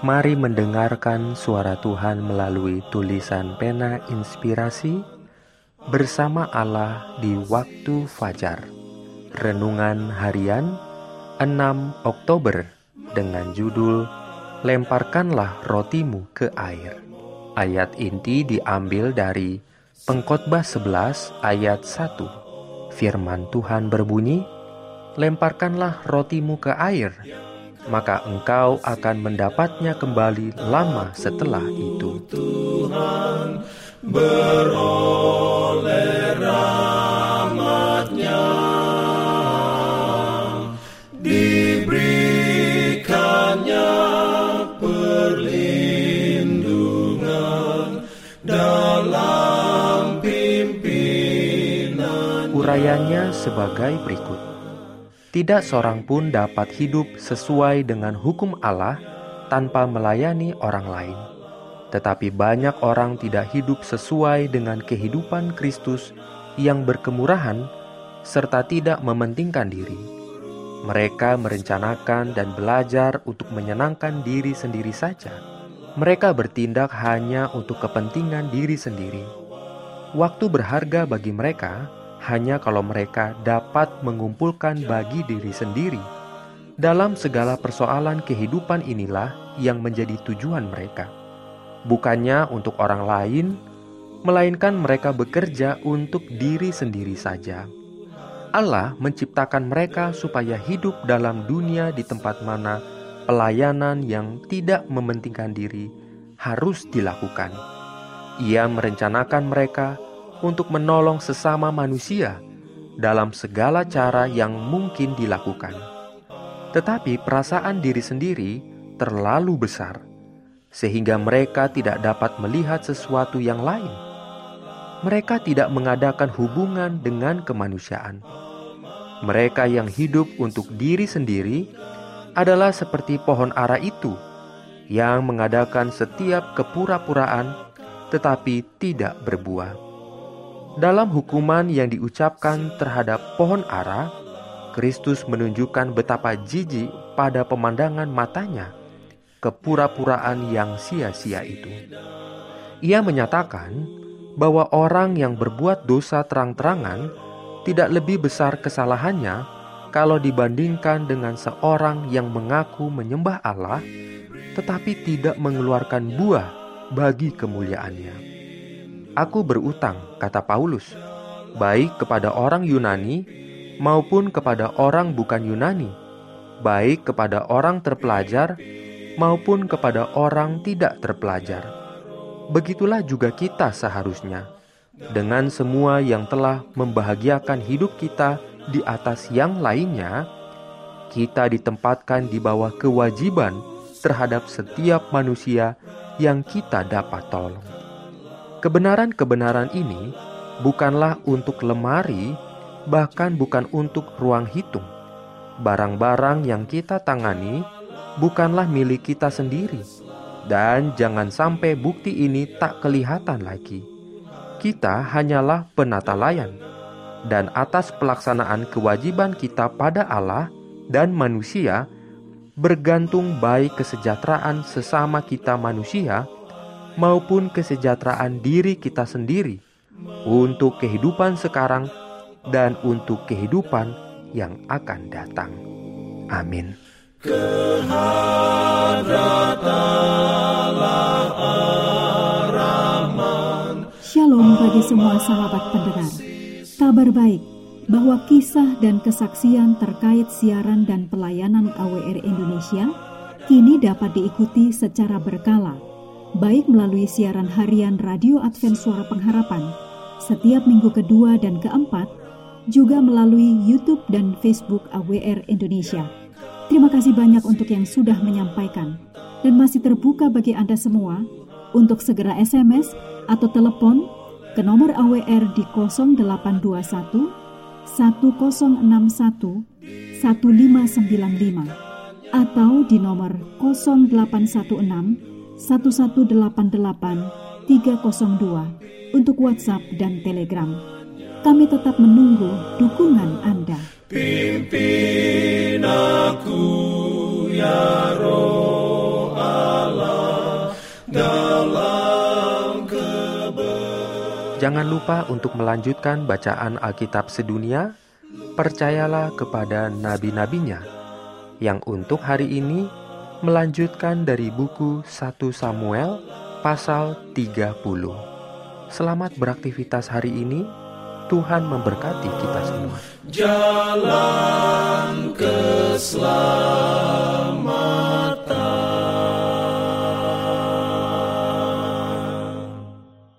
Mari mendengarkan suara Tuhan melalui tulisan pena inspirasi bersama Allah di waktu fajar. Renungan harian 6 Oktober dengan judul Lemparkanlah rotimu ke air. Ayat inti diambil dari Pengkhotbah 11 ayat 1. Firman Tuhan berbunyi, "Lemparkanlah rotimu ke air, maka engkau akan mendapatnya kembali lama setelah itu." Tuhan beroleh rahmat-Nya, diberikannya perlindungan dalam pimpinan. Urayanya sebagai berikut. Tidak seorang pun dapat hidup sesuai dengan hukum Allah tanpa melayani orang lain. Tetapi banyak orang tidak hidup sesuai dengan kehidupan Kristus yang berkemurahan serta tidak mementingkan diri. Mereka merencanakan dan belajar untuk menyenangkan diri sendiri saja. Mereka bertindak hanya untuk kepentingan diri sendiri. Waktu berharga bagi mereka hanya kalau mereka dapat mengumpulkan bagi diri sendiri. Dalam segala persoalan kehidupan inilah yang menjadi tujuan mereka. Bukannya untuk orang lain, melainkan mereka bekerja untuk diri sendiri saja. Allah menciptakan mereka supaya hidup dalam dunia di tempat mana pelayanan yang tidak mementingkan diri harus dilakukan. Ia merencanakan mereka untuk menolong sesama manusia dalam segala cara yang mungkin dilakukan. Tetapi perasaan diri sendiri terlalu besar, sehingga mereka tidak dapat melihat sesuatu yang lain. Mereka tidak mengadakan hubungan dengan kemanusiaan. Mereka yang hidup untuk diri sendiri adalah seperti pohon ara itu, yang mengadakan setiap kepura-puraan tetapi tidak berbuah. Dalam hukuman yang diucapkan terhadap pohon ara, Kristus menunjukkan betapa jijik pada pemandangan matanya kepura-puraan yang sia-sia itu. Ia menyatakan bahwa orang yang berbuat dosa terang-terangan tidak lebih besar kesalahannya kalau dibandingkan dengan seorang yang mengaku menyembah Allah tetapi tidak mengeluarkan buah bagi kemuliaannya. Aku berutang, kata Paulus, baik kepada orang Yunani maupun kepada orang bukan Yunani, baik kepada orang terpelajar maupun kepada orang tidak terpelajar. Begitulah juga kita seharusnya, dengan semua yang telah membahagiakan hidup kita di atas yang lainnya, kita ditempatkan di bawah kewajiban terhadap setiap manusia yang kita dapat tolong. Kebenaran-kebenaran ini bukanlah untuk lemari, bahkan bukan untuk ruang hitung. Barang-barang yang kita tangani bukanlah milik kita sendiri, dan jangan sampai bukti ini tak kelihatan lagi. Kita hanyalah penata layan, dan atas pelaksanaan kewajiban kita pada Allah dan manusia bergantung baik kesejahteraan sesama kita manusia maupun kesejahteraan diri kita sendiri untuk kehidupan sekarang dan untuk kehidupan yang akan datang. Amin. Shalom bagi semua sahabat pendengar. Kabar baik bahwa kisah dan kesaksian terkait siaran dan pelayanan AWR Indonesia kini dapat diikuti secara berkala, baik melalui siaran harian Radio Advent Suara Pengharapan setiap minggu kedua dan keempat, juga melalui YouTube dan Facebook AWR Indonesia. Terima kasih banyak untuk yang sudah menyampaikan. dan masih terbuka bagi Anda semua untuk segera SMS atau telepon ke nomor AWR di 0821 1061 1595 atau di nomor 0816 1188 302 untuk WhatsApp dan Telegram. Kami tetap menunggu dukungan Anda. Pimpin aku ya Roh Allah dalam kebenaran. Jangan lupa untuk melanjutkan bacaan Alkitab sedunia. Percayalah kepada nabi-nabinya, yang untuk hari ini melanjutkan dari buku 1 Samuel pasal 30. Selamat beraktivitas hari ini. Tuhan memberkati kita semua. Jalan keselamatan.